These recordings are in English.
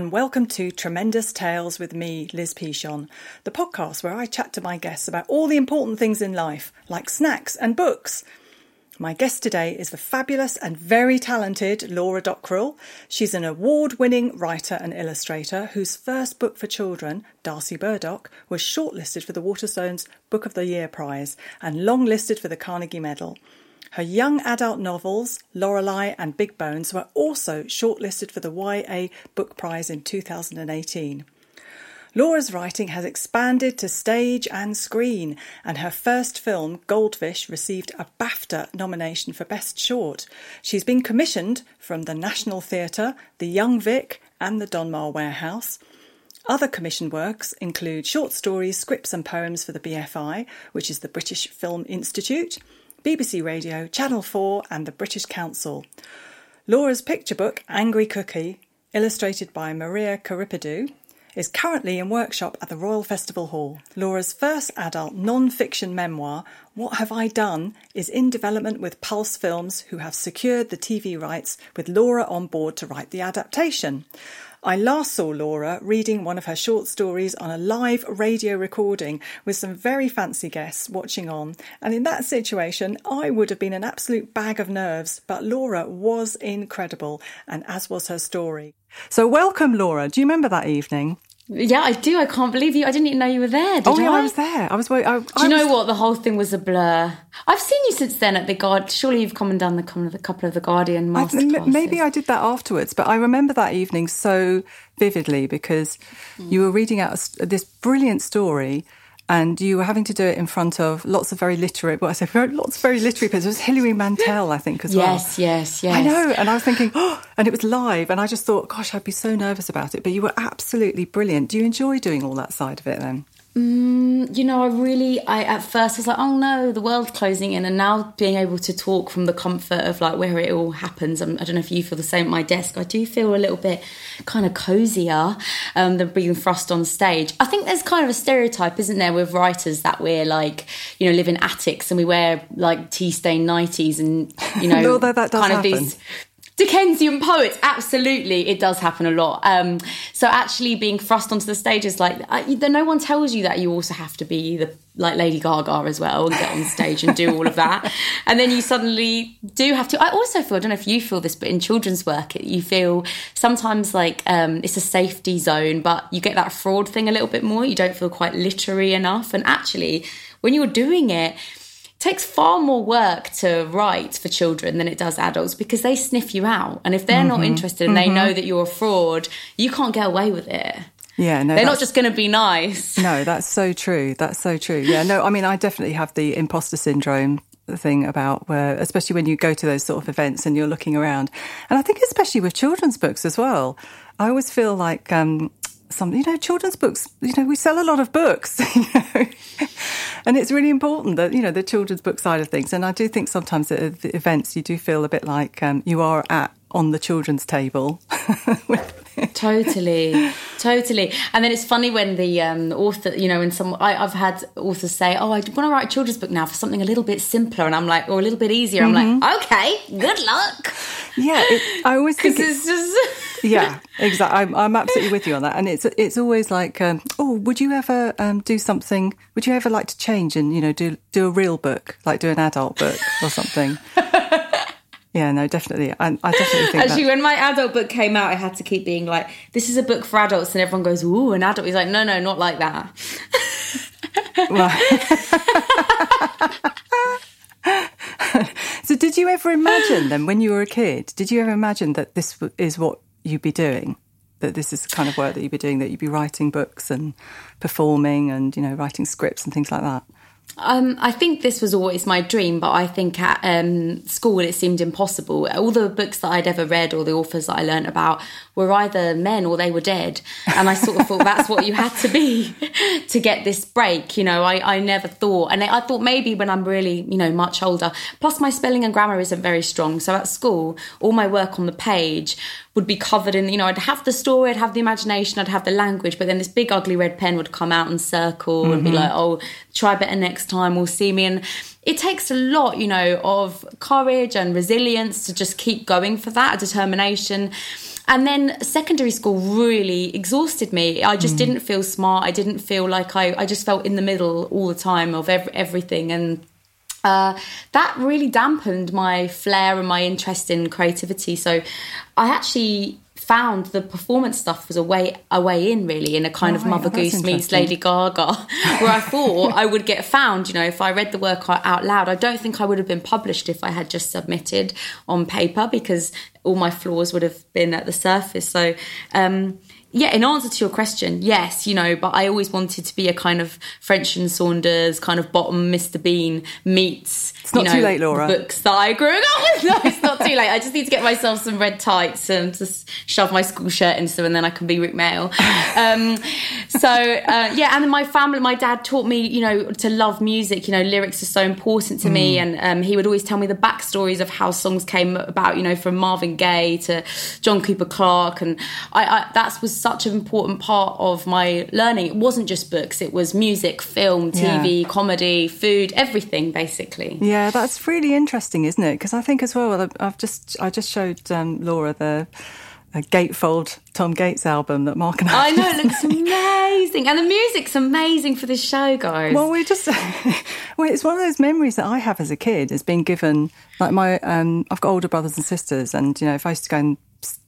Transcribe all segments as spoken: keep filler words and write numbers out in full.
and welcome to Tremendous Tales with me, Liz Pichon, the podcast where I chat to my guests about all the important things in life, like snacks and books. My guest today is the fabulous and very talented Laura Dockrill. She's an award-winning writer and illustrator whose first book for children, Darcy Burdock, was shortlisted for the Waterstones Book of the Year Prize and longlisted for the Carnegie Medal. Her young adult novels, Lorelei and Big Bones, were also shortlisted for the Y A Book Prize in two thousand eighteen. Laura's writing has expanded to stage and screen, and her first film, Goldfish, received a BAFTA nomination for Best Short. She's been commissioned from the National Theatre, the Young Vic and the Donmar Warehouse. Other commissioned works include short stories, scripts and poems for the B F I, which is the British Film Institute, B B C Radio, Channel four and the British Council. Laura's picture book, Angry Cookie, illustrated by Maria Karipidou, is currently in workshop at the Royal Festival Hall. Laura's first adult non-fiction memoir, What Have I Done?, is in development with Pulse Films, who have secured the T V rights with Laura on board to write the adaptation. I last saw Laura reading one of her short stories on a live radio recording with some very fancy guests watching on, and in that situation I would have been an absolute bag of nerves, but Laura was incredible, and as was her story. So welcome, Laura. Do you remember that evening? Yeah, I do. I can't believe you. I didn't even know you were there, did oh, yeah, I? Oh, I was there. I was. I, I do you know was... what? The whole thing was a blur. I've seen you since then at the Guardian. Surely you've come and done the couple of the Guardian masterclasses. I, maybe I did that afterwards, but I remember that evening so vividly because mm. you were reading out a, this brilliant story, and you were having to do it in front of lots of very literary. Well, I say lots of very literary people. It was Hilary Mantel, I think, as well. Yes, yes, yes. I know. And I was thinking, oh, and it was live, and I just thought, gosh, I'd be so nervous about it. But you were absolutely brilliant. Do you enjoy doing all that side of it then? Mm, you know, I really, I at first I was like, oh no, the world's closing in. And now being able to talk from the comfort of like where it all happens, I'm, I don't know if you feel the same at my desk, I do feel a little bit kind of cozier um, than being thrust on stage. I think there's kind of a stereotype, isn't there, with writers that we're like, you know, live in attics and we wear like tea-stained nighties and, you know, no, that, that does kind happen. Of these... Dickensian poets, absolutely, it does happen a lot. Um, so actually being thrust onto the stage is like, I, no one tells you that you also have to be the like Lady Gaga as well and get on stage and do all of that. And then you suddenly do have to. I also feel, I don't know if you feel this, but in children's work, you feel sometimes like um, it's a safety zone, but you get that fraud thing a little bit more. You don't feel quite literary enough. And actually, when you're doing it, takes far more work to write for children than it does adults because they sniff you out. And if they're mm-hmm. not interested and mm-hmm. they know that you're a fraud, you can't get away with it. Yeah, no, they're not just going to be nice. No, that's so true. That's so true. Yeah, no, I mean, I definitely have the imposter syndrome thing about where, especially when you go to those sort of events and you're looking around. And I think especially with children's books as well, I always feel like... Um, Some, you know, children's books, you know, we sell a lot of books, you know, and it's really important that, you know, the children's book side of things. And I do think sometimes at events you do feel a bit like um, you are at on the children's table. Totally, totally. And then it's funny when the um, author, you know, and some, I, I've had authors say, oh, I want to write a children's book now for something a little bit simpler. And I'm like, or a little bit easier. Mm-hmm. I'm like, okay, good luck. Yeah, it, I always think it's, it's just... yeah, exactly. I'm, I'm absolutely with you on that. And it's it's always like, um, oh, would you ever um, do something? Would you ever like to change and, you know, do do a real book, like do an adult book or something? Yeah, no, definitely. I, I definitely think actually, that. When my adult book came out, I had to keep being like, this is a book for adults. And everyone goes, ooh, an adult. He's like, no, no, not like that. So did you ever imagine then, when you were a kid, did you ever imagine that this is what you'd be doing? That this is the kind of work that you'd be doing, that you'd be writing books and performing and, you know, writing scripts and things like that? Um, I think this was always my dream, but I think at um, school it seemed impossible. All the books that I'd ever read or the authors that I learnt about were either men or they were dead. And I sort of thought that's what you had to be to get this break. You know, I, I never thought. And I thought maybe when I'm really, you know, much older. Plus my spelling and grammar isn't very strong. So at school, all my work on the page would be covered in, you know, I'd have the story, I'd have the imagination, I'd have the language. But then this big ugly red pen would come out and circle mm-hmm. and be like, oh, try better next next time will see me. And it takes a lot, you know, of courage and resilience to just keep going for that, determination. And then secondary school really exhausted me. I just mm. didn't feel smart. I didn't feel like I, I just felt in the middle all the time of ev- everything. And uh, that really dampened my flair and my interest in creativity. So I actually found the performance stuff was a way a way in, really, in a kind right. of Mother oh, Goose meets Lady Gaga, where I thought I would get found, you know, if I read the work out loud. I don't think I would have been published if I had just submitted on paper, because all my flaws would have been at the surface. So, um, yeah, in answer to your question, yes, you know, but I always wanted to be a kind of French and Saunders, kind of bottom Mister Bean meets, it's not you know, too late, Laura. Books that I grew up with. No, it's not too late. I just need to get myself some red tights and just shove my school shirt into them, and then I can be Rick Mail. Um, so, uh, yeah, and my family, my dad taught me, you know, to love music. You know, lyrics are so important to mm. me, and um, he would always tell me the backstories of how songs came about, you know, from Marvin Gaye to John Cooper Clarke, and I, I that was such an important part of my learning. It wasn't just books, it was music, film, T V, yeah. comedy, food, everything, basically. Yeah, that's really interesting, isn't it? Because I think as well, I've just I just showed um, Laura the a gatefold Tom Gates album that Mark and I I know, it looks amazing. And the music's amazing for this show, guys. Well, we're just... well, it's one of those memories that I have as a kid, is being given... Like, my... Um, I've got older brothers and sisters, and, you know, if I used to go and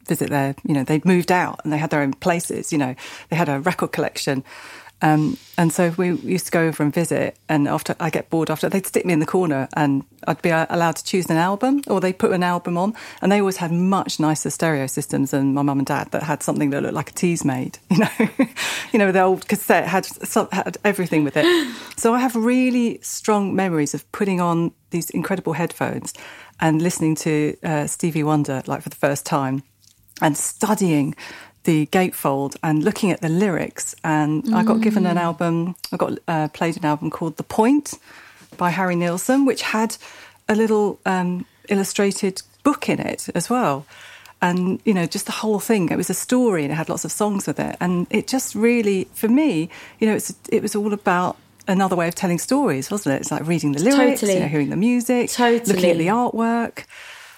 visit their... You know, they'd moved out and they had their own places, you know. They had a record collection. Um, and so we used to go over and visit, and after I get bored, after they'd stick me in the corner, and I'd be allowed to choose an album, or they put an album on, and they always had much nicer stereo systems than my mum and dad, that had something that looked like a tea's made, you know, you know, the old cassette had, had everything with it. So I have really strong memories of putting on these incredible headphones and listening to uh, Stevie Wonder, like, for the first time, and studying the gatefold and looking at the lyrics. And mm. I got given an album, I got uh, played an album called The Point by Harry Nilsson, which had a little um, illustrated book in it as well. And, you know, just the whole thing, it was a story, and it had lots of songs with it. And it just really, for me, you know, it's, it was all about another way of telling stories, wasn't it? It's like reading the lyrics, totally. You know, hearing the music, totally. Looking at the artwork,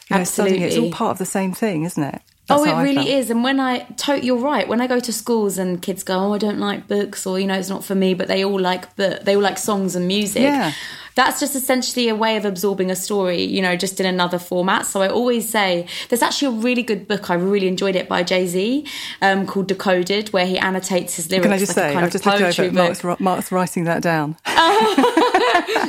you know, absolutely. Studying it. It's all part of the same thing, isn't it? That's oh, it really is. And when I, to, you're right, when I go to schools and kids go, oh, I don't like books, or, you know, it's not for me, but they all like book, they all like songs and music. Yeah. That's just essentially a way of absorbing a story, you know, just in another format. So I always say, there's actually a really good book, I really enjoyed it, by Jay-Z, um, called Decoded, where he annotates his lyrics. Can I just like say, I've just looked over it, Mark's, Mark's writing that down.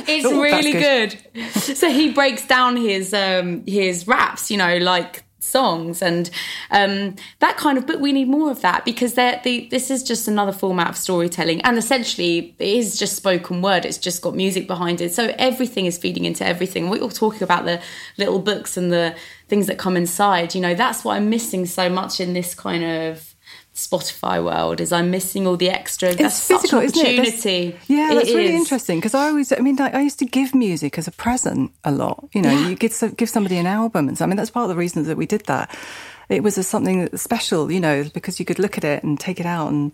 It's oh, really good. good. So he breaks down his um, his raps, you know, like, songs, and um, that kind of book. We need more of that, because they're, they, this is just another format of storytelling, and essentially it is just spoken word, it's just got music behind it, so everything is feeding into everything. We're all talking about the little books and the things that come inside, you know. That's what I'm missing so much in this kind of Spotify world, is I'm missing all the extras. It's that's physical, such an opportunity. Isn't it? Yeah, it that's is. Really interesting, because I always, I mean, I, I used to give music as a present a lot. You know, yeah. you give, give somebody an album, and so, I mean, that's part of the reason that we did that. It was a, something special, you know, because you could look at it and take it out. And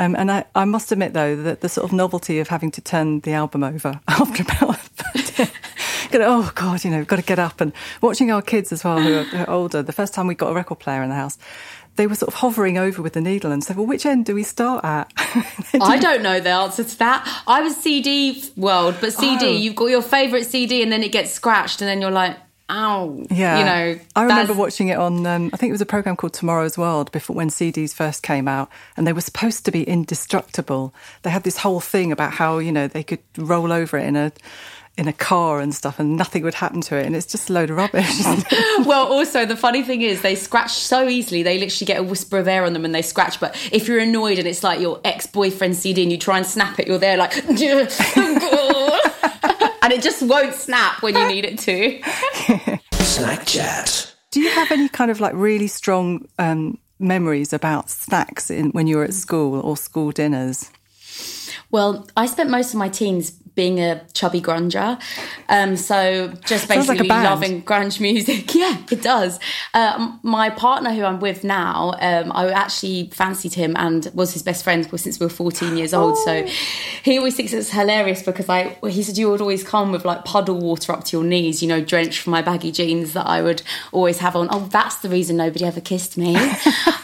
um, and I, I must admit, though, that the sort of novelty of having to turn the album over after about oh, God, you know, we've got to get up. And watching our kids as well, who are, who are older, the first time we got a record player in the house, they were sort of hovering over with the needle and said, well, which end do we start at? I don't know the answer to that. I was C D world, but C D, oh. you've got your favourite C D, and then it gets scratched, and then you're like, ow. Yeah. You know, I that's... remember watching it on, um, I think it was a programme called Tomorrow's World, before, when C Ds first came out, and they were supposed to be indestructible. They had this whole thing about how, you know, they could roll over it in a... in a car and stuff, and nothing would happen to it, and it's just a load of rubbish. Well, also, the funny thing is, they scratch so easily, they literally get a wisp of air on them and they scratch. But if you're annoyed and it's like your ex-boyfriend's C D and you try and snap it, you're there like... and it just won't snap when you need it to. Snack chat. Do you have any kind of like really strong um, memories about snacks in, when you were at school, or school dinners? Well, I spent most of my teens being a chubby grunger. Um, so just basically like loving grunge music. Yeah, it does. Uh, my partner who I'm with now, um, I actually fancied him and was his best friend since we were fourteen years old. Oh. So he always thinks it's hilarious because I, he said you would always come with like puddle water up to your knees, you know, drenched from my baggy jeans that I would always have on. Oh, that's the reason nobody ever kissed me.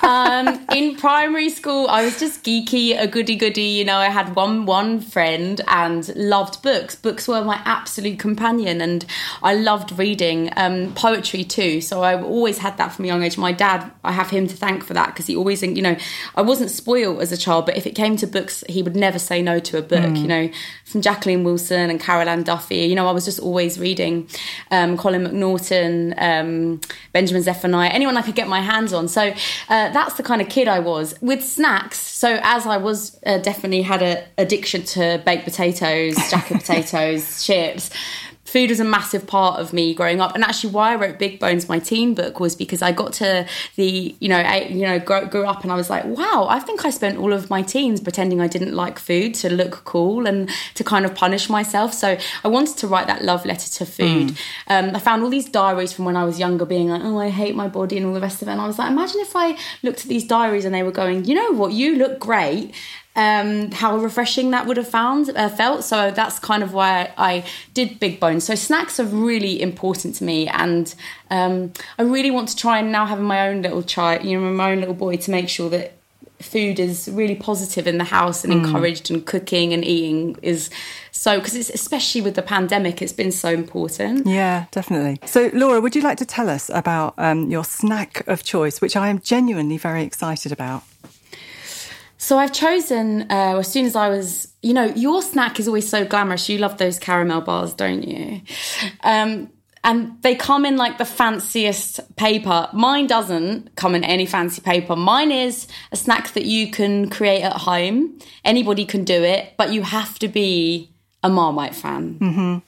um, in primary school, I was just geeky, a goody-goody, you know, I had one, one friend and loved books. Books were my absolute companion and I loved reading, um, poetry too. So I always had that from a young age. My dad, I have him to thank for that because he always, you know, I wasn't spoiled as a child, but if it came to books, he would never say no to a book, mm. you know, from Jacqueline Wilson and Carol Ann Duffy. You know, I was just always reading um, Colin McNaughton, um, Benjamin Zephaniah, anyone I could get my hands on. So uh, that's the kind of kid I was. With snacks, so as I was uh, definitely had an addiction to baked potatoes, jacket potatoes, chips. Food was a massive part of me growing up, and actually why I wrote Big Bones, my teen book, was because I got to the, you know, I, you know, grew, grew up and I was like, wow, I think I spent all of my teens pretending I didn't like food to look cool and to kind of punish myself. So I wanted to write that love letter to food. Mm. Um, I found all these diaries from when I was younger being like, oh, I hate my body and all the rest of it. And I was like, imagine if I looked at these diaries and they were going, you know what, you look great. Um, how refreshing that would have found uh, felt. So that's kind of why I, I did Big Bones. So snacks are really important to me, and um, I really want to try and now have my own little child, you know, my own little boy, to make sure that food is really positive in the house and mm. encouraged, and cooking and eating is so, because it's especially with the pandemic, it's been so important. Yeah, definitely. So Laura, would you like to tell us about um, your snack of choice, which I am genuinely very excited about? So I've chosen, uh, as soon as I was, you know, your snack is always so glamorous. You love those caramel bars, don't you? Um, and they come in like the fanciest paper. Mine doesn't come in any fancy paper. Mine is a snack that you can create at home. Anybody can do it, but you have to be a Marmite fan. Mm-hmm.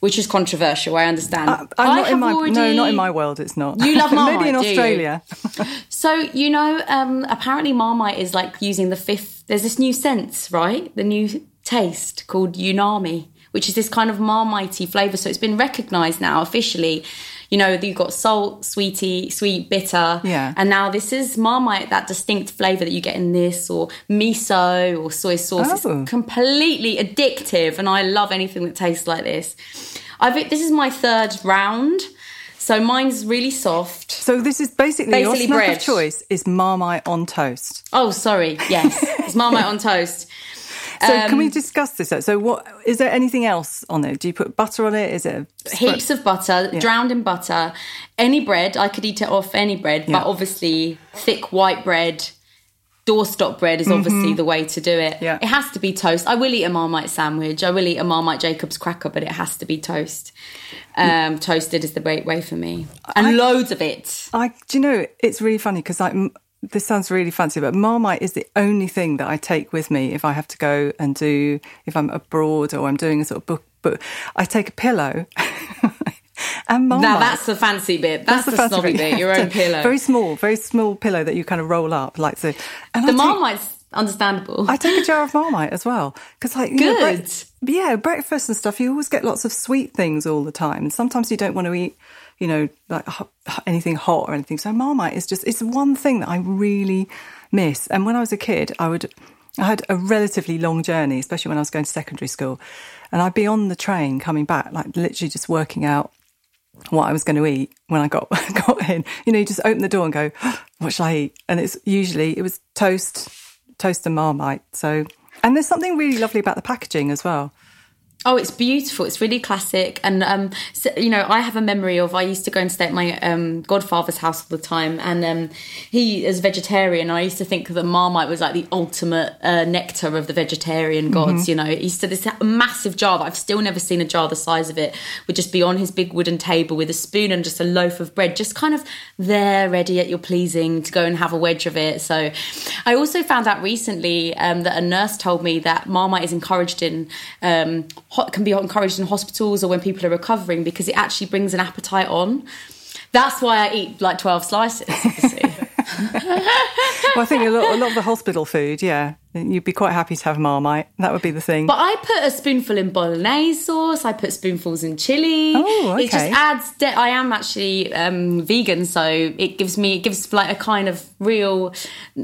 Which is controversial, I understand. Uh, I'm I not in my, already, no, not in my world, it's not. You love Marmite, maybe in Australia. You? So, you know, um, apparently Marmite is like using the fifth... There's this new sense, right? The new taste called Unami, which is this kind of Marmite-y flavour. So it's been recognised now officially. You know, you've got salt, sweetie, sweet, bitter. Yeah. And now this is Marmite, that distinct flavour that you get in this, or miso or soy sauce. Oh. It's completely addictive, and I love anything that tastes like this. I've This is my third round, so mine's really soft. So this is basically, basically your snack bread. Of choice is Marmite on toast. Oh, sorry, yes. It's Marmite on toast. So um, can we discuss this? So what is there anything else on it? Do you put butter on it? Is it heaps of butter, yeah. drowned in butter? Any bread, I could eat it off any bread, yeah. but obviously thick white bread, doorstop bread is obviously mm-hmm. the way to do it. Yeah. It has to be toast. I will eat a Marmite sandwich. I will eat a Marmite Jacob's cracker, but it has to be toast. Um, toasted is the great way for me, and I, loads of it. I do you know it's really funny because I. This sounds really fancy, but Marmite is the only thing that I take with me if I have to go and do, if I'm abroad or I'm doing a sort of book. But I take a pillow and Marmite. Now that's the fancy bit. That's, that's the, the snobby bit, bit yeah. your own pillow. Very small, very small pillow that you kind of roll up like so. And the I Marmite's take, understandable. I take a jar of Marmite as well. Because like, you Good. Know, bre- yeah, breakfast and stuff, you always get lots of sweet things all the time. And sometimes you don't want to eat... you know, like anything hot or anything. So Marmite is just, it's one thing that I really miss. And when I was a kid, I would, I had a relatively long journey, especially when I was going to secondary school. And I'd be on the train coming back, like literally just working out what I was going to eat when I got got in. You know, you just open the door and go, oh, what shall I eat? And it's usually, it was toast, toast and Marmite. So, and there's something really lovely about the packaging as well. Oh, it's beautiful. It's really classic. And, um, so, you know, I have a memory of I used to go and stay at my um, godfather's house all the time. And um, he is vegetarian. I used to think that Marmite was like the ultimate uh, nectar of the vegetarian gods. Mm-hmm. You know, he used to this massive jar that I've still never seen a jar the size of it would just be on his big wooden table with a spoon and just a loaf of bread, just kind of there ready at your pleasing to go and have a wedge of it. So I also found out recently um, that a nurse told me that Marmite is encouraged in... Um, Hot, can be encouraged in hospitals or when people are recovering because it actually brings an appetite on. That's why I eat like twelve slices. Well, I think a lot, a lot of the hospital food, yeah. You'd be quite happy to have Marmite. That would be the thing. But I put a spoonful in bolognese sauce. I put spoonfuls in chilli. Oh, okay. It just adds... De- I am actually um, vegan, so it gives me... It gives, like, a kind of real,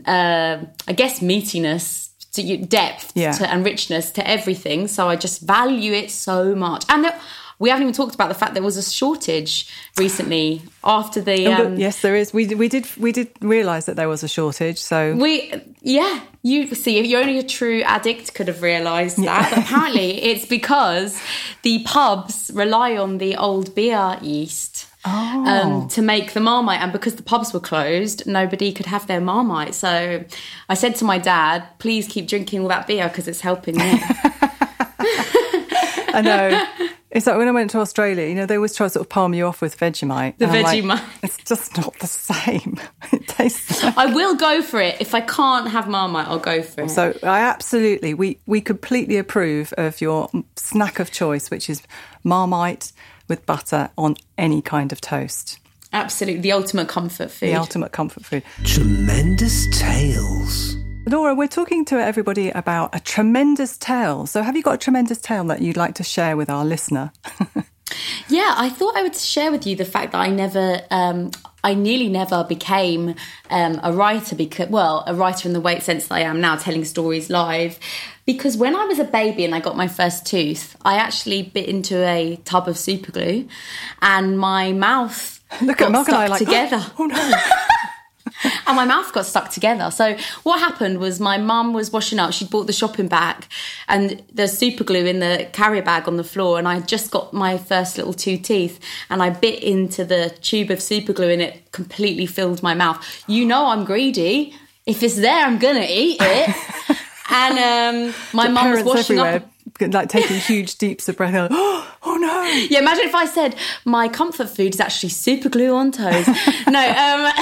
uh, I guess, meatiness... To depth yeah. to, and richness to everything, so I just value it so much. And there, we haven't even talked about the fact there was a shortage recently after the. Um, oh, yes, there is. We we did we did realise that there was a shortage. So we yeah, you see, if you're only a true addict could have realised that. Yeah. But apparently, it's because the pubs rely on the old beer yeast. Oh. Um, to make the Marmite, and because the pubs were closed, nobody could have their Marmite. So I said to my dad, please keep drinking all that beer because it's helping me. I know. It's like when I went to Australia, you know, they always try to sort of palm you off with Vegemite. The Vegemite. Like, it's just not the same. It tastes like... I will go for it. If I can't have Marmite, I'll go for it. So I absolutely, we, we completely approve of your snack of choice, which is Marmite with butter on any kind of toast. Absolutely, the ultimate comfort food. The ultimate comfort food. Tremendous Tales. Laura, we're talking to everybody about a tremendous tale. So have you got a tremendous tale that you'd like to share with our listener? Yeah, I thought I would share with you the fact that I never, um, I nearly never became um, a writer, because, well, a writer in the way sense that I am now, telling stories live. Because when I was a baby and I got my first tooth, I actually bit into a tub of super glue and my mouth Look got at Mark stuck and I like, together. Oh, oh no. And my mouth got stuck together. So what happened was my mum was washing up. She'd bought the shopping bag and there's super glue in the carrier bag on the floor. And I just got my first little two teeth and I bit into the tube of super glue and it completely filled my mouth. You know I'm greedy. If it's there, I'm going to eat it. And um, my mum was washing up, like taking huge deeps of breath. Like, oh, oh no! Yeah, imagine if I said my comfort food is actually super glue on toes. No, um,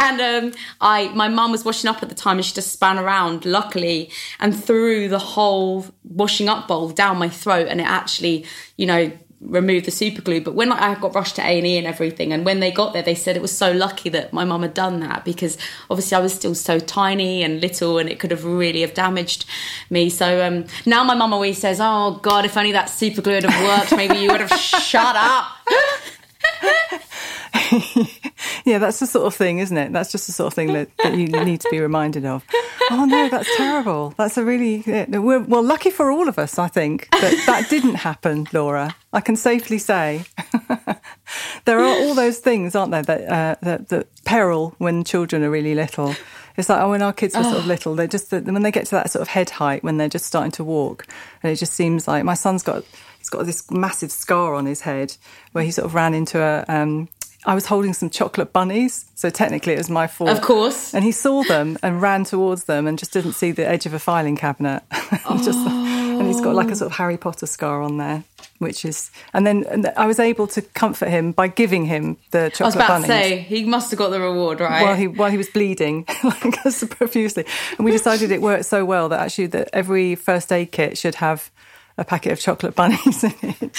and um, I my mum was washing up at the time, and she just spun around, luckily, and threw the whole washing up bowl down my throat, and it actually, you know, removed the super glue. But when like, I got rushed to A and E and everything, and when they got there, they said it was so lucky that my mum had done that, because obviously I was still so tiny and little and it could have really have damaged me. So um, now my mum always says, oh God, if only that super glue had worked, maybe you would have shut up. Yeah, that's the sort of thing, isn't it? That's just the sort of thing that, that you need to be reminded of. Oh, no, that's terrible. That's a really... We're, well, lucky for all of us, I think, that that didn't happen, Laura. I can safely say. There are all those things, aren't there, that, uh, that, that peril when children are really little. It's like, oh, when our kids were oh. sort of little, they're just... When they get to that sort of head height, when they're just starting to walk, and it just seems like... My son's got... He's got this massive scar on his head where he sort of ran into a... Um, I was holding some chocolate bunnies, so technically it was my fault. Of course. And he saw them and ran towards them and just didn't see the edge of a filing cabinet. Oh. just, and he's got like a sort of Harry Potter scar on there, which is... And then and I was able to comfort him by giving him the chocolate bunnies. I was about bunnies. to say, he must have got the reward, right? While he, while he was bleeding, like profusely. And we decided it worked so well that actually that every first aid kit should have... a packet of chocolate bunnies in it.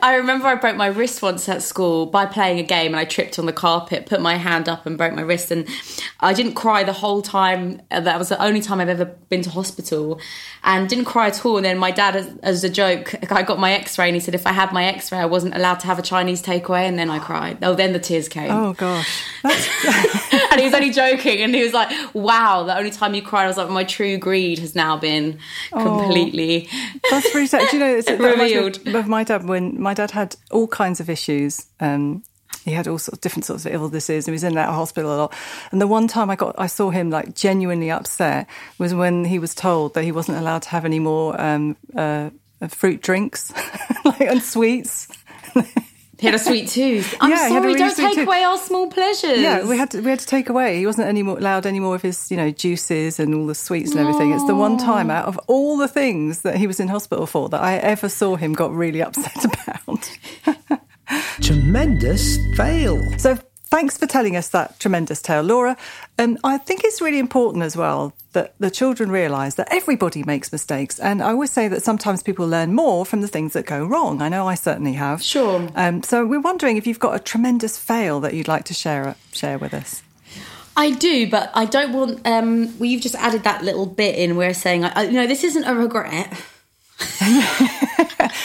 I remember I broke my wrist once at school by playing a game, and I tripped on the carpet, put my hand up and broke my wrist, and I didn't cry the whole time. That was the only time I've ever been to hospital, and didn't cry at all. And then my dad, as, as a joke, I got my x-ray and he said if I had my x-ray I wasn't allowed to have a Chinese takeaway, and then I cried. Oh, then the tears came. Oh, gosh. And he was only joking, and he was like, wow, the only time you cried. I was like, my true greed has now been completely... Oh, that's really Do you know, it's it revealed of my dad. When my dad had all kinds of issues, um, he had all sorts of different sorts of illnesses, and he was in that hospital a lot. And the one time I got, I saw him like genuinely upset was when he was told that he wasn't allowed to have any more um, uh, fruit drinks like, and sweets. He had a sweet tooth. I'm yeah, sorry, really don't take tooth. away our small pleasures. Yeah, we had to, we had to take away. He wasn't any more allowed any more of his, you know, juices and all the sweets and everything. Aww. It's the one time out of all the things that he was in hospital for that I ever saw him got really upset about. Tremendous fail. So thanks for telling us that tremendous tale, Laura. Um, I think it's really important as well that the children realise that everybody makes mistakes. And I always say that sometimes people learn more from the things that go wrong. I know I certainly have. Sure. Um, so we're wondering if you've got a tremendous fail that you'd like to share share with us. I do, but I don't want... Um, well, you've just added that little bit in where saying, I, I, you know, this isn't a regret.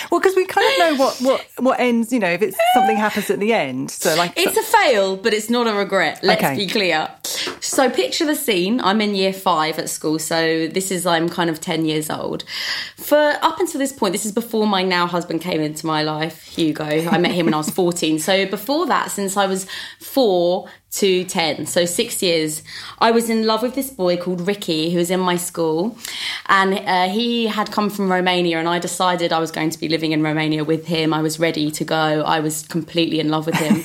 Well, because we kind of know what, what, what ends, you know, if it's something happens at the end. So like it's so- a fail, but it's not a regret. Let's okay. be clear. So picture the scene. I'm in year five at school, so this is I'm kind of ten years old. For up until this point, this is before my now husband came into my life, Hugo. I met him when I was fourteen. So before that, since I was four to ten, so six years, I was in love with this boy called Ricky, who was in my school, and uh, he had come from Romania, and I decided I was going to be living in Romania with him. I was ready to go. I was completely in love with him.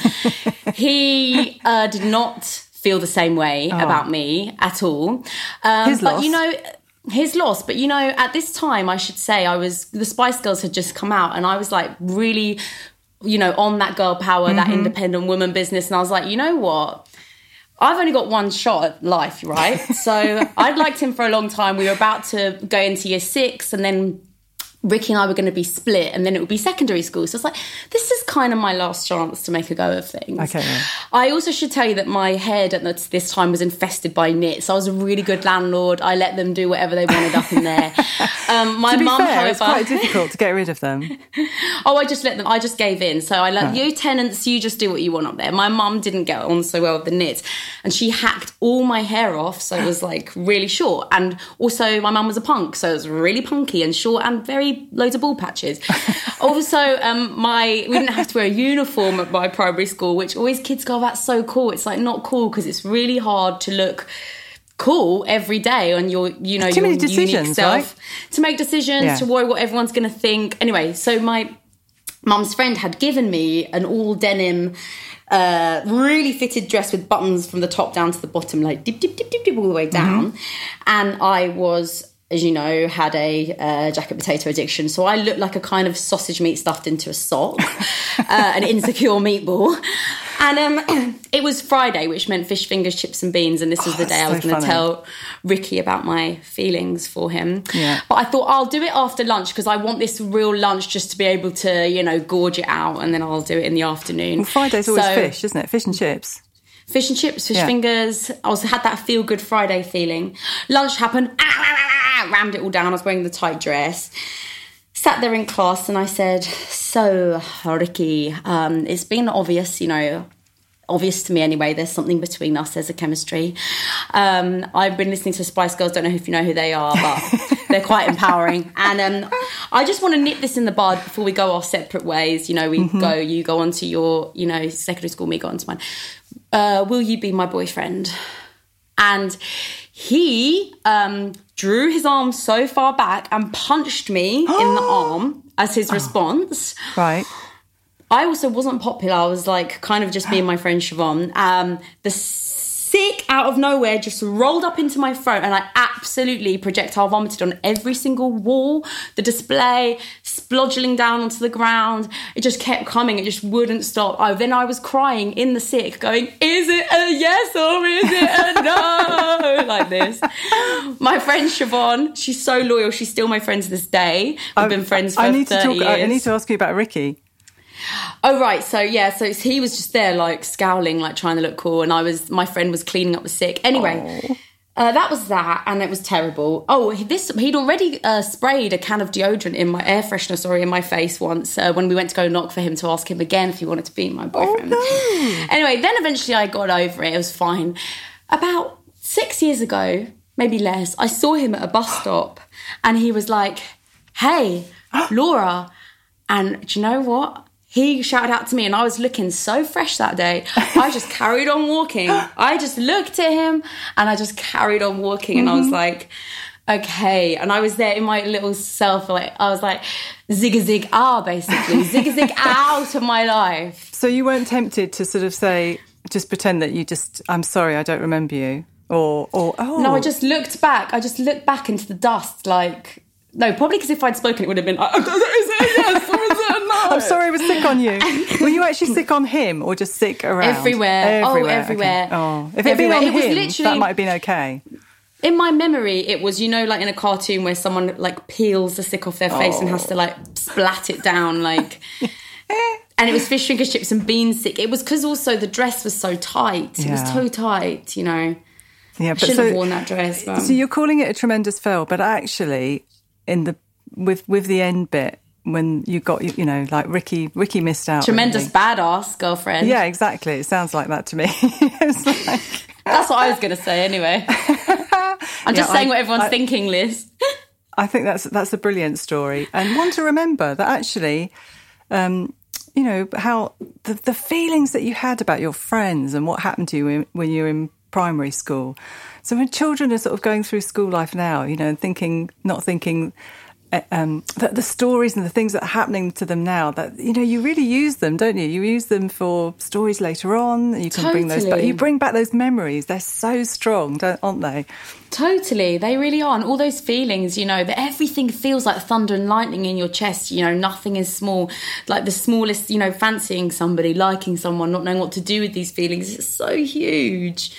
He uh, did not feel the same way oh. about me at all. Um, his loss. But, you know... His loss, but you know, at this time, I should say, I was the Spice Girls had just come out, and I was like really, you know, on that girl power, mm-hmm. that independent woman business, and I was like, you know what? I've only got one shot at life, right? So I'd liked him for a long time. We were about to go into year six, and then Ricky and I were going to be split, and then it would be secondary school. So it's like, this is kind of my last chance to make a go of things. Okay. Yeah. I also should tell you that my head at this time was infested by nits. I was a really good landlord. I let them do whatever they wanted up in there. Um, my to be mum, fair, however, it's quite difficult to get rid of them. Oh, I just let them. I just gave in. So I let right. you tenants, you just do what you want up there. My mum didn't get on so well with the nits, and she hacked all my hair off, so it was like really short. And also, my mum was a punk, so it was really punky and short and very. Loads of ball patches. Also, um, my we didn't have to wear a uniform at my primary school, which always kids go, oh, that's so cool. It's like not cool because it's really hard to look cool every day on your, you know, too your many decisions, unique self. Right? To make decisions, yeah. to worry what everyone's going to think. Anyway, so my mum's friend had given me an all denim, uh, really fitted dress with buttons from the top down to the bottom, like dip, dip, dip, dip, dip all the way down. Mm-hmm. And I was... as you know, had a uh, jacket potato addiction. So I looked like a kind of sausage meat stuffed into a sock, uh, an insecure meatball. And um, it was Friday, which meant fish fingers, chips and beans. And this was oh, the day I was so going to tell Ricky about my feelings for him. Yeah. But I thought I'll do it after lunch because I want this real lunch just to be able to, you know, gorge it out. And then I'll do it in the afternoon. Well, Friday's always so, fish, isn't it? Fish and chips. Fish and chips, fish yeah. fingers. I also had that feel-good Friday feeling. Lunch happened. Ah, ah, ah, rammed it all down. I was wearing the tight dress. Sat there in class and I said, so, Ricky, um, it's been obvious, you know, obvious to me anyway, there's something between us, there's a chemistry. Um, I've been listening to Spice Girls. Don't know if you know who they are, but they're quite empowering. And um, I just want to nip this in the bud before we go our separate ways. You know, we mm-hmm. go, you go on to your, you know, secondary school, me go on to mine. Uh, will you be my boyfriend? And he um, drew his arm so far back and punched me in the arm as his response. Oh, right. I also wasn't popular. I was like kind of just me and my friend Siobhan. Um, the sick out of nowhere just rolled up into my throat and I absolutely projectile vomited on every single wall, the display, splodging down onto the ground. It just kept coming. It just wouldn't stop. I, then I was crying in the sick going, is it a yes or is it a no? Like this. My friend Siobhan, she's so loyal. She's still my friend to this day. We've I, been friends for I need thirty to talk, years. I need to ask you about Ricky. Oh, right. So, yeah, so he was just there, like, scowling, like, trying to look cool. And I was, my friend was cleaning up the sick. Anyway, uh, that was that. And it was terrible. Oh, this, he'd already uh, sprayed a can of deodorant in my air freshener, sorry, in my face once uh, when we went to go knock for him to ask him again if he wanted to be my boyfriend. Oh, no. Anyway, then eventually I got over it. It was fine. About six years ago, maybe less, I saw him at a bus stop and he was like, hey, Laura. And do you know what? He shouted out to me and I was looking so fresh that day. I just carried on walking. I just looked at him and I just carried on walking and I was like, okay. And I was there in my little self, like I was like, zig-a-zig ah, basically. Zig-a-zig out of my life. So you weren't tempted to sort of say, just pretend that you just, I'm sorry, I don't remember you. Or, or oh. No, I just looked back. I just looked back into the dust like... No, probably because if I'd spoken, it would have been like, oh, is it yes or is it a no? I'm sorry I was sick on you. Were you actually sick on him or just sick around? Everywhere. Everywhere. Oh, everywhere. Okay. Oh. If it had been on it him, was that might have been okay. In my memory, it was, you know, like in a cartoon where someone, like, peels the sick off their face oh. and has to, like, splat it down, like... And it was fish finger chips and beanstick. It was because also the dress was so tight. It yeah. was too tight, you know. Yeah, but I shouldn't so, have worn that dress. But. So you're calling it a tremendous fail, but actually, in the with with the end bit, when you got, you know, like Ricky, Ricky missed out. Tremendous really. Badass girlfriend. Yeah, exactly. It sounds like that to me. It's like... That's what I was going to say anyway. I'm just yeah, saying I, what everyone's I, thinking, Liz. I think that's that's a brilliant story. And one to remember that actually... Um, you know, how the, the feelings that you had about your friends and what happened to you when, when you were in primary school. So when children are sort of going through school life now, you know, and thinking, not thinking um, that the stories and the things that are happening to them now, that, you know, you really use them, don't you? You use them for stories later on. You can totally. bring those back. You bring back those memories. They're so strong, don't, aren't they? Totally. They really are. And all those feelings, you know, that everything feels like thunder and lightning in your chest. You know, nothing is small. Like the smallest, you know, fancying somebody, liking someone, not knowing what to do with these feelings. It's so huge.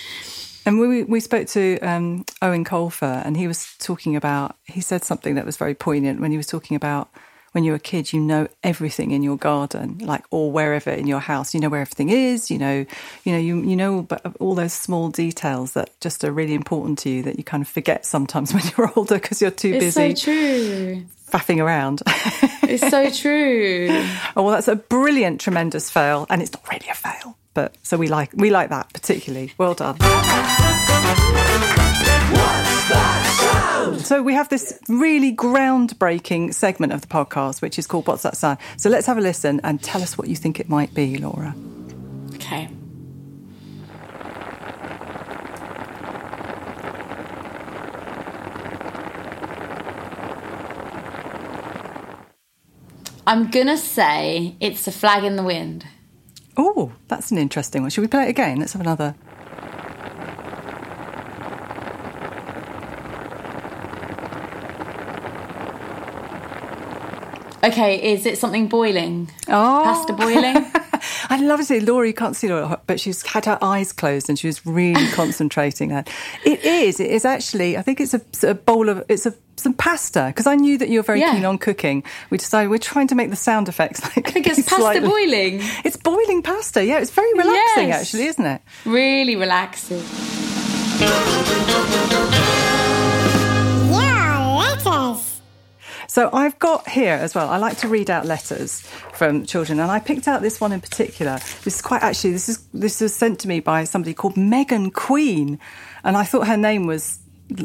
And we we spoke to um, Owen Colfer, and he was talking about, he said something that was very poignant when he was talking about when you were a kid, you know everything in your garden, like, or wherever in your house, you know where everything is, you know, you know, you, you know, but all those small details that just are really important to you that you kind of forget sometimes when you're older because you're too it's busy. It's so true. Faffing around. It's so true. Oh, well, that's a brilliant, tremendous fail. And it's not really a fail. But so we like we like that particularly. Well done. What's that sound? So we have this really groundbreaking segment of the podcast, which is called What's That Sound? So let's have a listen and tell us what you think it might be, Laura. Okay. I'm going to say it's a flag in the wind. Oh, that's an interesting one. Should we play it again? Let's have another. Okay, is it something boiling? Oh. Pasta boiling? I love to see Laura, you can't see Laura, but she's had her eyes closed and she was really concentrating. That It is, it is actually, I think it's a, a bowl of, it's a some pasta, because I knew that you were very yeah. keen on cooking. We decided we're trying to make the sound effects like I think it's pasta slightly. boiling. It's boiling pasta, yeah. It's very relaxing, yes. actually, isn't it? Really relaxing. Yeah, letters. So I've got here as well, I like to read out letters from children, and I picked out this one in particular. This is quite actually, this is this was sent to me by somebody called Megan Queen, and I thought her name was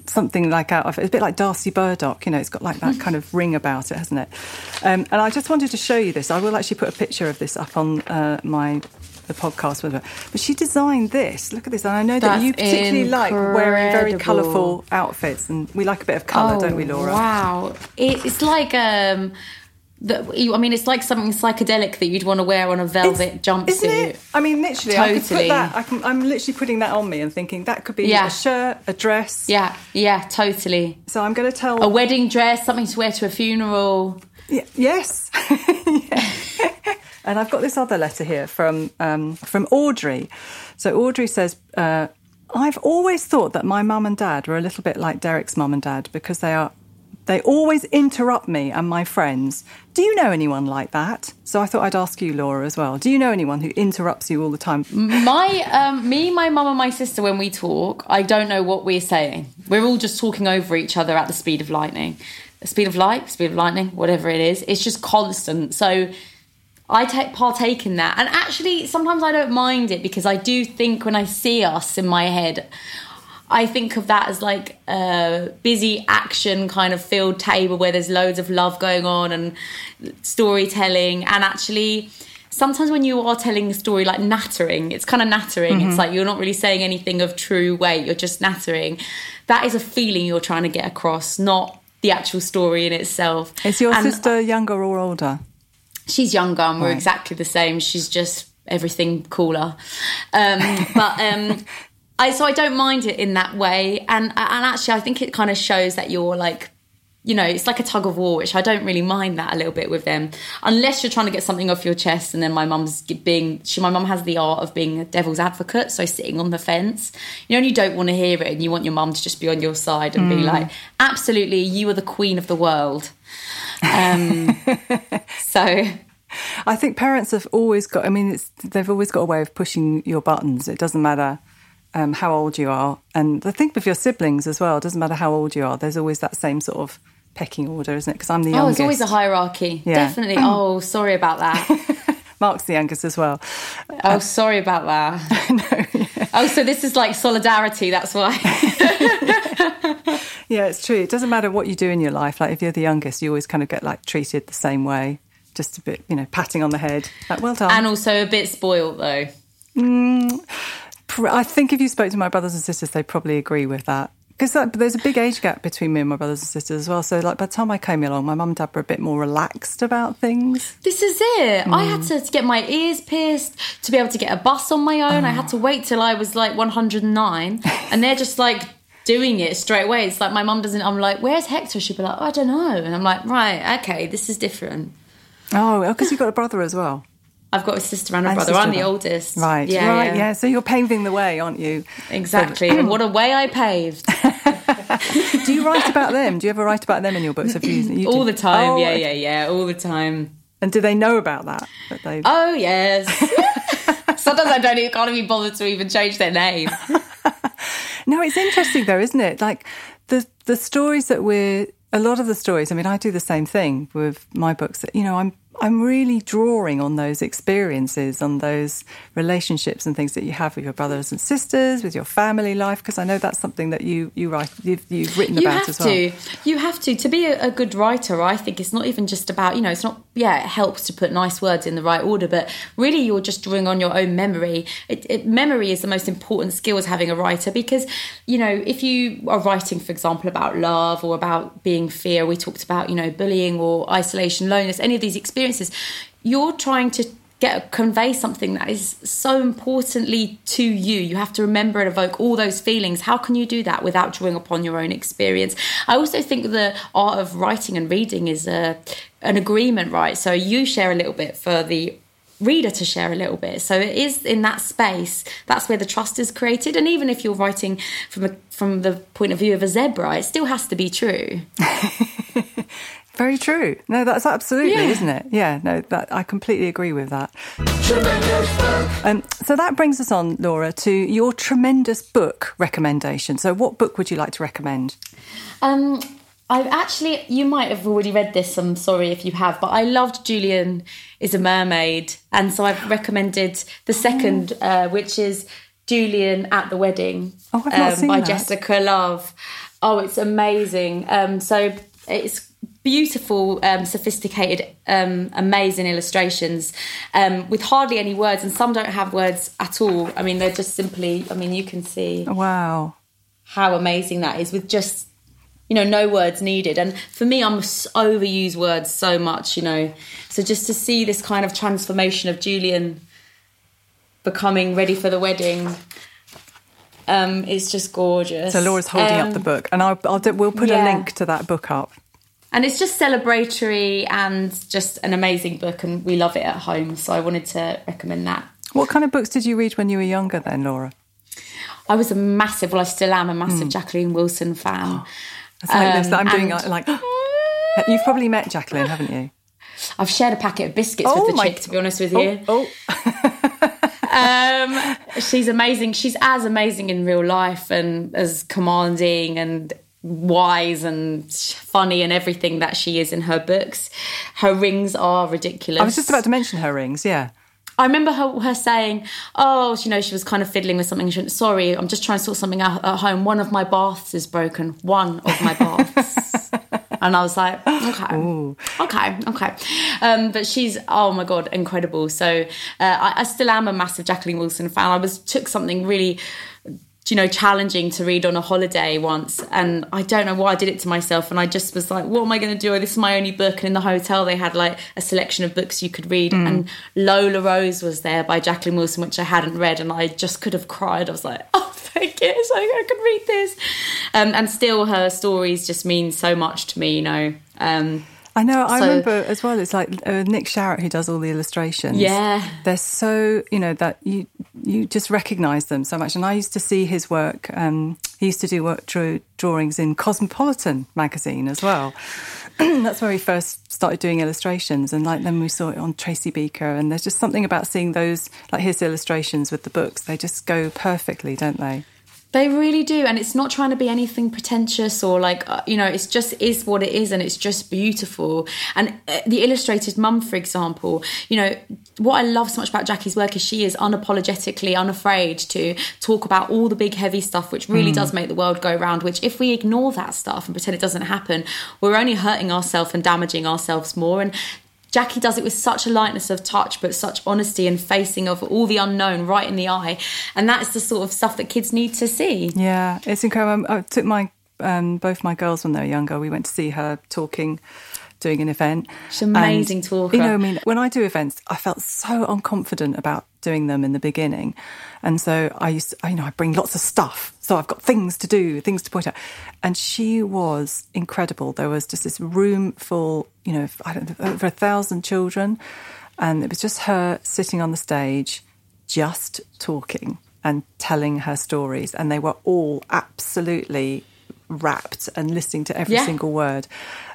something like out of it. It's a bit like Darcy Burdock, you know, it's got like that kind of ring about it, hasn't it? Um, and I just wanted to show you this. I will actually put a picture of this up on uh, my the podcast with her. But she designed this. Look at this. And I know that That's you particularly incredible. like wearing very colourful outfits, and we like a bit of colour, oh, don't we, Laura? Wow. It's like... um That, I mean, it's like something psychedelic that you'd want to wear on a velvet it's, jumpsuit. Isn't it? I mean, literally, totally. I could put that, I can, I'm literally putting that on me and thinking that could be yeah. a shirt, a dress. Yeah, yeah, totally. So I'm going to tell... A wedding dress, something to wear to a funeral. Yeah, yes. yeah. And I've got this other letter here from, um, from Audrey. So Audrey says... Uh, I've always thought that my mum and dad were a little bit like Derek's mum and dad because they are... They always interrupt me and my friends. Do you know anyone like that? So I thought I'd ask you, Laura, as well. Do you know anyone who interrupts you all the time? My, um, me, my mum and my sister, when we talk, I don't know what we're saying. We're all just talking over each other at the speed of lightning. The speed of light, speed of lightning, whatever it is. It's just constant. So I take partake in that. And actually, sometimes I don't mind it because I do think when I see us in my head... I think of that as like a busy action kind of field table where there's loads of love going on and storytelling. And actually, sometimes when you are telling a story, like nattering, it's kind of nattering. Mm-hmm. It's like you're not really saying anything of true weight. You're just nattering. That is a feeling you're trying to get across, not the actual story in itself. Is your and sister younger or older? She's younger and we're right. exactly the same. She's just everything cooler. Um, but... Um, I, so I don't mind it in that way. And and actually, I think it kind of shows that you're like, you know, it's like a tug of war, which I don't really mind that a little bit with them. Unless you're trying to get something off your chest. And then my mum's being, she, my mum has the art of being a devil's advocate. So sitting on the fence, you know, and you don't want to hear it and you want your mum to just be on your side and mm. be like, absolutely, you are the queen of the world. Um, so... I think parents have always got, I mean, it's, they've always got a way of pushing your buttons. It doesn't matter um, how old you are. And I think with your siblings as well, it doesn't matter how old you are. There's always that same sort of pecking order, isn't it? Because I'm the youngest. Oh, there's always a hierarchy. Yeah. Definitely. Oh, sorry about that. Mark's the youngest as well. Oh, um, sorry about that. No, yeah. Oh, so this is like solidarity, that's why. Yeah, it's true. It doesn't matter what you do in your life. Like if you're the youngest, you always kind of get like treated the same way. Just a bit, you know, patting on the head. Like, well done. And also a bit spoiled though. Mm, I think if you spoke to my brothers and sisters, they probably agree with that. Because like, there's a big age gap between me and my brothers and sisters as well. So like by the time I came along, my mum and dad were a bit more relaxed about things. This is it. Mm. I had to, to get my ears pierced to be able to get a bus on my own. Oh. I had to wait till I was like one hundred and nine. And they're just like doing it straight away. It's like my mum doesn't, I'm like, where's Hector? She'd be like, oh, I don't know. And I'm like, right, okay, this is different. Oh, because you've got a brother as well. I've got a sister and a and brother. I'm the oldest. Right, yeah, right, yeah. yeah. So you're paving the way, aren't you? Exactly. So, what a way I paved. Do you write about them? Do you ever write about them in your books? Have you, you all do? the time, oh, yeah, yeah, yeah, all the time. And do they know about that? that they... Oh, yes. Sometimes I don't even, can't even be bothered to even change their name. No, it's interesting though, isn't it? Like the the stories that we're, a lot of the stories, I mean, I do the same thing with my books. That, you know, I'm I'm really drawing on those experiences, on those relationships and things that you have with your brothers and sisters, with your family life, because I know that's something that you, you write, you've, you've written you about as well. You have to. You have to. To be a, a good writer, I think it's not even just about, you know, it's not, yeah, it helps to put nice words in the right order, but really you're just drawing on your own memory. It, it, memory is the most important skill as having a writer because, you know, if you are writing, for example, about love or about being fear, we talked about, you know, bullying or isolation, loneliness, any of these experiences, you're trying to get convey something that is so importantly to you. You have to remember and evoke all those feelings. How can you do that without drawing upon your own experience? I also think the art of writing and reading is a, an agreement, right? So you share a little bit for the reader to share a little bit. So it is in that space, that's where the trust is created. And even if you're writing from, a, from the point of view of a zebra, it still has to be true. Very true. No, that's absolutely, yeah. Isn't it? Yeah, no, that, I completely agree with that. Tremendous book. Um, so that brings us on, Laura, to your tremendous book recommendation. So what book would you like to recommend? Um, I've actually, you might have already read this, I'm sorry if you have, but I loved Julian is a Mermaid. And so I've recommended the second, oh. uh, which is Julian at the Wedding oh, I've not um, seen by that. Jessica Love. Oh, it's amazing. Um, so it's beautiful, um, sophisticated, um, amazing illustrations um, with hardly any words, and some don't have words at all. I mean, they're just simply, I mean, you can see wow, how amazing that is with just, you know, no words needed. And for me, I'm overuse words so much, you know. So just to see this kind of transformation of Julian becoming ready for the wedding... Um, it's just gorgeous. So Laura's holding um, up the book, and I'll, I'll do, we'll put yeah. a link to that book up. And it's just celebratory and just an amazing book, and we love it at home, so I wanted to recommend that. What kind of books did you read when you were younger then, Laura? I was a massive, well, I still am a massive mm. Jacqueline Wilson fan. Oh, that's like um, this, that I'm doing and... like... You've probably met Jacqueline, haven't you? I've shared a packet of biscuits oh with the chick, God. to be honest with you. Oh, oh. Um, she's amazing. She's as amazing in real life and as commanding and wise and funny and everything that she is in her books. Her rings are ridiculous. I was just about to mention her rings, yeah. I remember her, her saying, oh, you know, she was kind of fiddling with something. She went, sorry, I'm just trying to sort something out at home. One of my baths is broken. One of my baths. And I was like, okay, Ooh. okay, okay. Um, but she's, oh my God, incredible. So uh, I, I still am a massive Jacqueline Wilson fan. I was took something really, you know, challenging to read on a holiday once. And I don't know why I did it to myself. And I just was like, what am I going to do? This is my only book. And in the hotel, they had like a selection of books you could read. Mm. And Lola Rose was there by Jacqueline Wilson, which I hadn't read. And I just could have cried. I was like, oh. Like it, so I could read this, um, and still her stories just mean so much to me, you know. Um, I know. I so, remember as well. It's like uh, Nick Sharratt who does all the illustrations. Yeah, they're so you know that you you just recognise them so much. And I used to see his work. Um, he used to do work, draw, drawings in Cosmopolitan magazine as well. that's when we first started doing illustrations, and like then we saw it on Tracy Beaker, and there's just something about seeing those, like his illustrations with the books, they just go perfectly, don't they? They really do, and it's not trying to be anything pretentious or like, you know, it's just is what it is, and it's just beautiful. And the illustrated mum, for example, you know, what I love so much about Jackie's work is she is unapologetically unafraid to talk about all the big heavy stuff, which really mm. does make the world go round, which if we ignore that stuff and pretend it doesn't happen, we're only hurting ourselves and damaging ourselves more. And Jackie does it with such a lightness of touch, but such honesty and facing of all the unknown right in the eye. And that's the sort of stuff that kids need to see. Yeah, it's incredible. I took my um, both my girls when they were younger. We went to see her talking, doing an event. She's an amazing and, talker. You know, I mean, when I do events, I felt so unconfident about doing them in the beginning. And so I used to, you know, I bring lots of stuff. So I've got things to do, things to point out. And she was incredible. There was just this room full, you know, I don't know, over a thousand children. And it was just her sitting on the stage, just talking and telling her stories. And they were all absolutely wrapped and listening to every yeah. single word.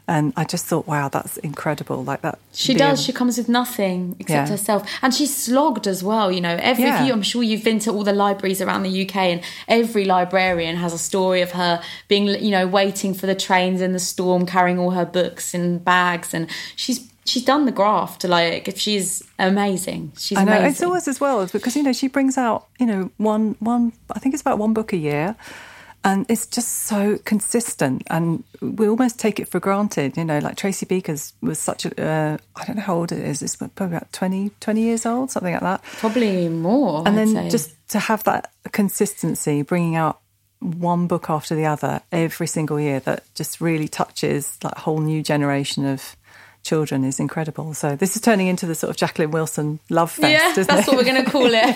And I just thought, wow, that's incredible. Like that. She being... does. She comes with nothing except yeah. herself. And she's slogged as well. You know, every yeah. view, I'm sure you've been to all the libraries around the U K, and every librarian has a story of her being, you know, waiting for the trains in the storm, carrying all her books in bags. And she's she's done the graft. Like, she's amazing. She's I know. Amazing. It's always as well, because, you know, she brings out, you know, one one, I think it's about one book a year. And it's just so consistent, and we almost take it for granted, you know, like Tracy Beaker's was such a, uh, I don't know how old it is, it's probably about twenty, twenty years old, something like that. Probably more, And I'd then say. Just to have that consistency, bringing out one book after the other every single year that just really touches that whole new generation of children is incredible. So this is turning into the sort of Jacqueline Wilson love fest, yeah, isn't it? Yeah, that's what we're going to call it.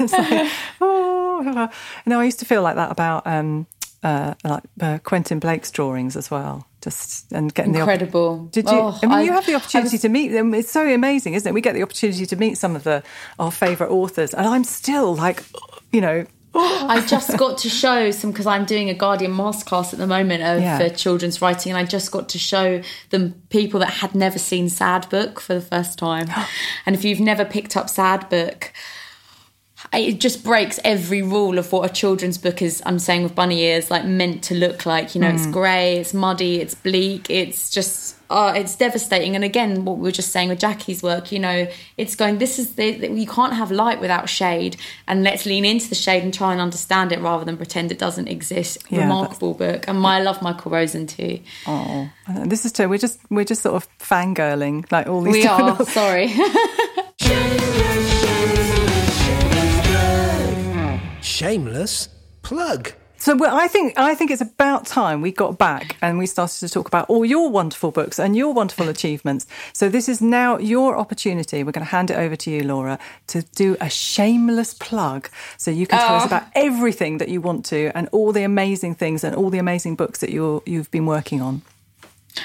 It's like, oh. You know, I used to feel like that about um, uh, like uh, Quentin Blake's drawings as well. Just and getting incredible. The op- did you? Oh, I mean, I, you have the opportunity was, to meet them. It's so amazing, isn't it? We get the opportunity to meet some of the our favourite authors, and I'm still like, you know. I just got to show some, because I'm doing a Guardian masterclass at the moment of, yeah. for children's writing, and I just got to show them people that had never seen Sad Book for the first time. And if you've never picked up Sad Book, it just breaks every rule of what a children's book is, I'm saying with bunny ears, like meant to look like. You know, mm. it's grey, it's muddy, it's bleak, it's just, oh, it's devastating. And again, what we were just saying with Jackie's work, you know, it's going, this is, the, you can't have light without shade, and let's lean into the shade and try and understand it rather than pretend it doesn't exist. Yeah, remarkable book. And my, I love Michael Rosen too. Oh, this is true. We're just, we're just sort of fangirling, like all these We different... are, sorry. Shameless plug. So well, I think I think it's about time we got back and we started to talk about all your wonderful books and your wonderful achievements. So this is now your opportunity. We're going to hand it over to you, Laura, to do a shameless plug. So you can tell oh. us about everything that you want to, and all the amazing things and all the amazing books that you're, you've been working on.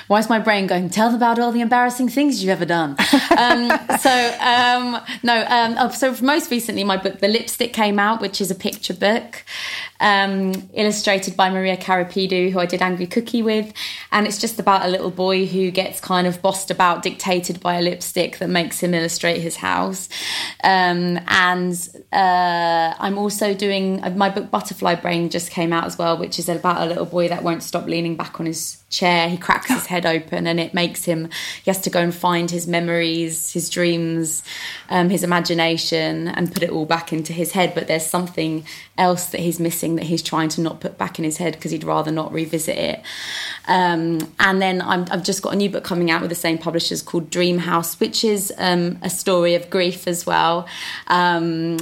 Why is my brain going, tell them about all the embarrassing things you've ever done? Um, so, um, no, um, so most recently my book, The Lipstick, came out, which is a picture book, um, illustrated by Maria Karapidou, who I did Angry Cookie with. And it's just about a little boy who gets kind of bossed about, dictated by a lipstick that makes him illustrate his house. Um, and uh, I'm also doing, my book Butterfly Brain just came out as well, which is about a little boy that won't stop leaning back on his chair. He cracks his head open, and it makes him, he has to go and find his memories, his dreams, um, his imagination, and put it all back into his head. But there's something else that he's missing that he's trying to not put back in his head because he'd rather not revisit it. Um, and then I'm, I've just got a new book coming out with the same publishers called Dream House, which is um, a story of grief as well. Um,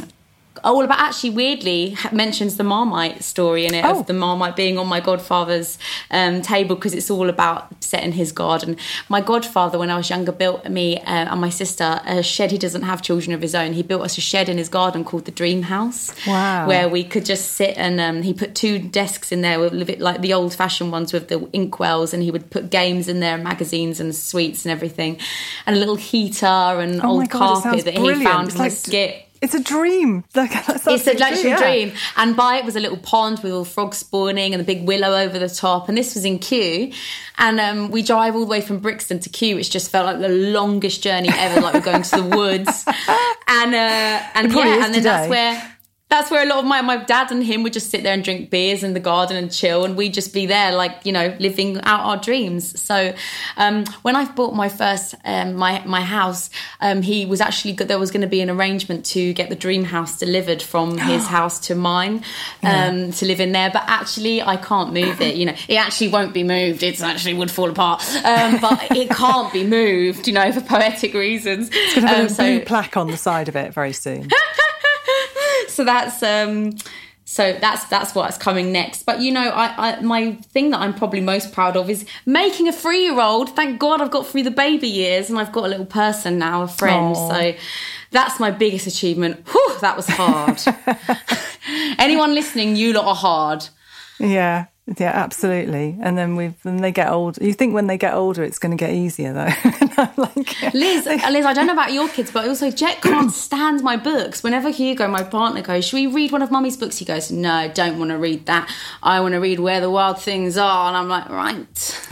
Oh, well, but actually, weirdly, mentions the Marmite story in it, oh. of the Marmite being on my godfather's um, table, because it's all about set in his garden. My godfather, when I was younger, built me uh, and my sister a shed. He doesn't have children of his own. He built us a shed in his garden called the Dream House, wow. where we could just sit, and um, he put two desks in there, with, like the old-fashioned ones with the inkwells, and he would put games in there, and magazines and sweets and everything, and a little heater and oh old God, carpet that brilliant. He found it's from like... the skip. It's a dream. Like, that's it's a literal yeah. dream. And by it was a little pond with all frogs spawning and a big willow over the top. And this was in Kew. And um, we drive all the way from Brixton to Kew, which just felt like the longest journey ever, like we're going to the woods. And uh, and yeah, and then today. that's where... That's where a lot of my, my dad and him would just sit there and drink beers in the garden and chill, and we'd just be there, like, you know, living out our dreams. So um, when I bought my first, um, my my house, um, he was actually, there was going to be an arrangement to get the dream house delivered from his house to mine, um, yeah. to live in there. But actually, I can't move it, you know. It actually won't be moved. It actually would fall apart. Um, but it can't be moved, you know, for poetic reasons. It's going to have um, a so... blue plaque on the side of it very soon. So that's um, so that's that's what's coming next. But you know, I, I my thing that I'm probably most proud of is making a three-year-old. Thank God I've got through the baby years, and I've got a little person now, a friend. Aww. So that's my biggest achievement. Whew, that was hard. Anyone listening, you lot are hard. Yeah, yeah, absolutely. And then we when they get older, you think when they get older, it's going to get easier though. I'm like, Liz, Liz, I don't know about your kids, but also Jet can't stand my books. Whenever Hugo, my partner, goes, should we read one of Mummy's books? He goes, no, I don't want to read that. I want to read Where the Wild Things Are. And I'm like, right.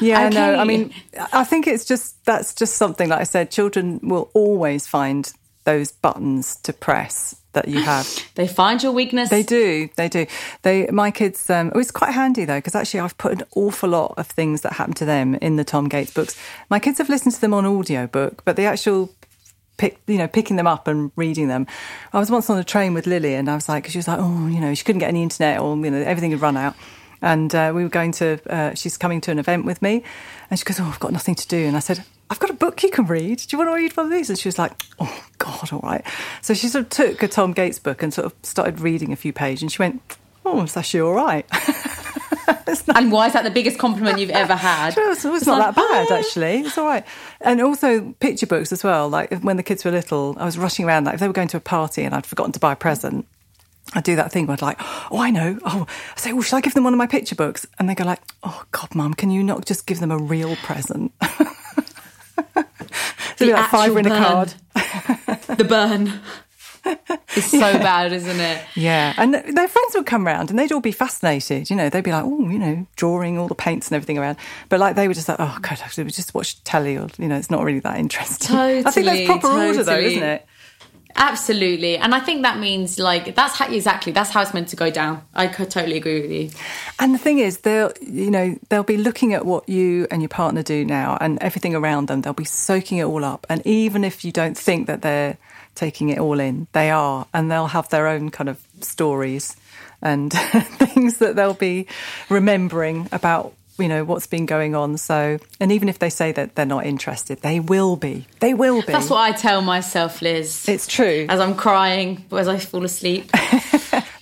yeah, okay. no, I mean, I think it's just, that's just something, like I said, children will always find those buttons to press that you have. They find your weakness. They do, they do. They, my kids, um, it was quite handy though, because actually I've put an awful lot of things that happened to them in the Tom Gates books. My kids have listened to them on audiobook, but the actual, pick, you know, picking them up and reading them. I was once on a train with Lily and I was like, she was like, oh, you know, she couldn't get any internet or, you know, everything had run out. And uh, we were going to, uh, she's coming to an event with me and she goes, oh, I've got nothing to do. And I said, I've got a book you can read. Do you want to read one of these? And she was like, oh, God, all right. So she sort of took a Tom Gates book and sort of started reading a few pages and she went, oh, it's actually all right. It's not- and why is that the biggest compliment you've ever had? Sure, it's, it's, it's not like, that bad, oh. actually. It's all right. And also picture books as well. Like when the kids were little, I was rushing around. Like if they were going to a party and I'd forgotten to buy a present, I do that thing where I'd like, oh, I know. Oh, I say, well, should I give them one of my picture books? And they go like, oh, God, Mum, can you not just give them a real present? It's like five in a card. The burn. It's so yeah. bad, isn't it? Yeah. And th- their friends would come round and they'd all be fascinated. You know, they'd be like, oh, you know, drawing all the paints and everything around. But like they were just like, oh, God, actually, we just watch telly or, you know, it's not really that interesting. Totally, I think that's proper totally. order though, isn't it? Absolutely. And I think that means like that's how exactly that's how it's meant to go down. I could totally agree with you. And the thing is, they'll, you know, they'll be looking at what you and your partner do now and everything around them. They'll be soaking it all up. And even if you don't think that they're taking it all in, they are. And they'll have their own kind of stories and things that they'll be remembering about, you know, what's been going on. So, and even if they say that they're not interested, they will be. They will be. That's what I tell myself, Liz. It's true. As I'm crying, as I fall asleep.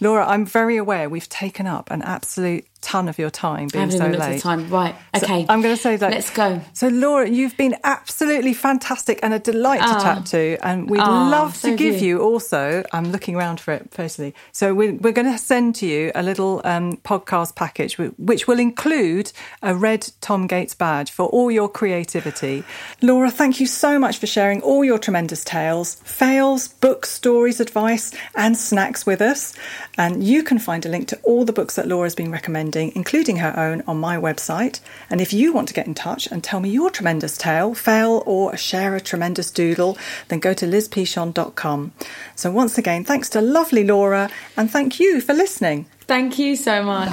Laura, I'm very aware we've taken up an absolute ton of your time being so late. I haven't even looked at the time. Right, okay. So I'm going to say that. Let's go. So, Laura, you've been absolutely fantastic and a delight to oh. chat to, and we'd oh, love so to give you. you also, I'm looking around for it personally, so we're, we're going to send to you a little um, podcast package which will include a red Tom Gates badge for all your creativity. Laura, thank you so much for sharing all your tremendous tales, fails, books, stories, advice and snacks with us. And you can find a link to all the books that Laura's been recommending, including her own, on my website. And if you want to get in touch and tell me your tremendous tale, fail or share a tremendous doodle, then go to liz pichon dot com. So once again, thanks to lovely Laura, and thank you for listening. Thank you so much.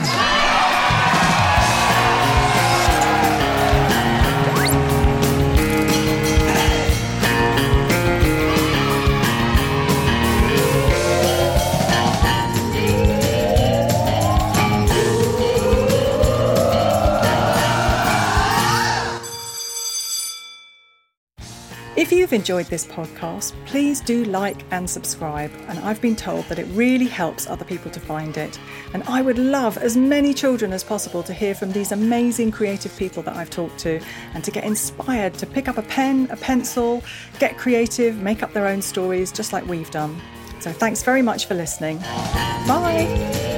If you've enjoyed this podcast, please do like and subscribe. And I've been told that it really helps other people to find it. And I would love as many children as possible to hear from these amazing creative people that I've talked to, and to get inspired to pick up a pen, a pencil, get creative, make up their own stories, just like we've done. So thanks very much for listening. Bye.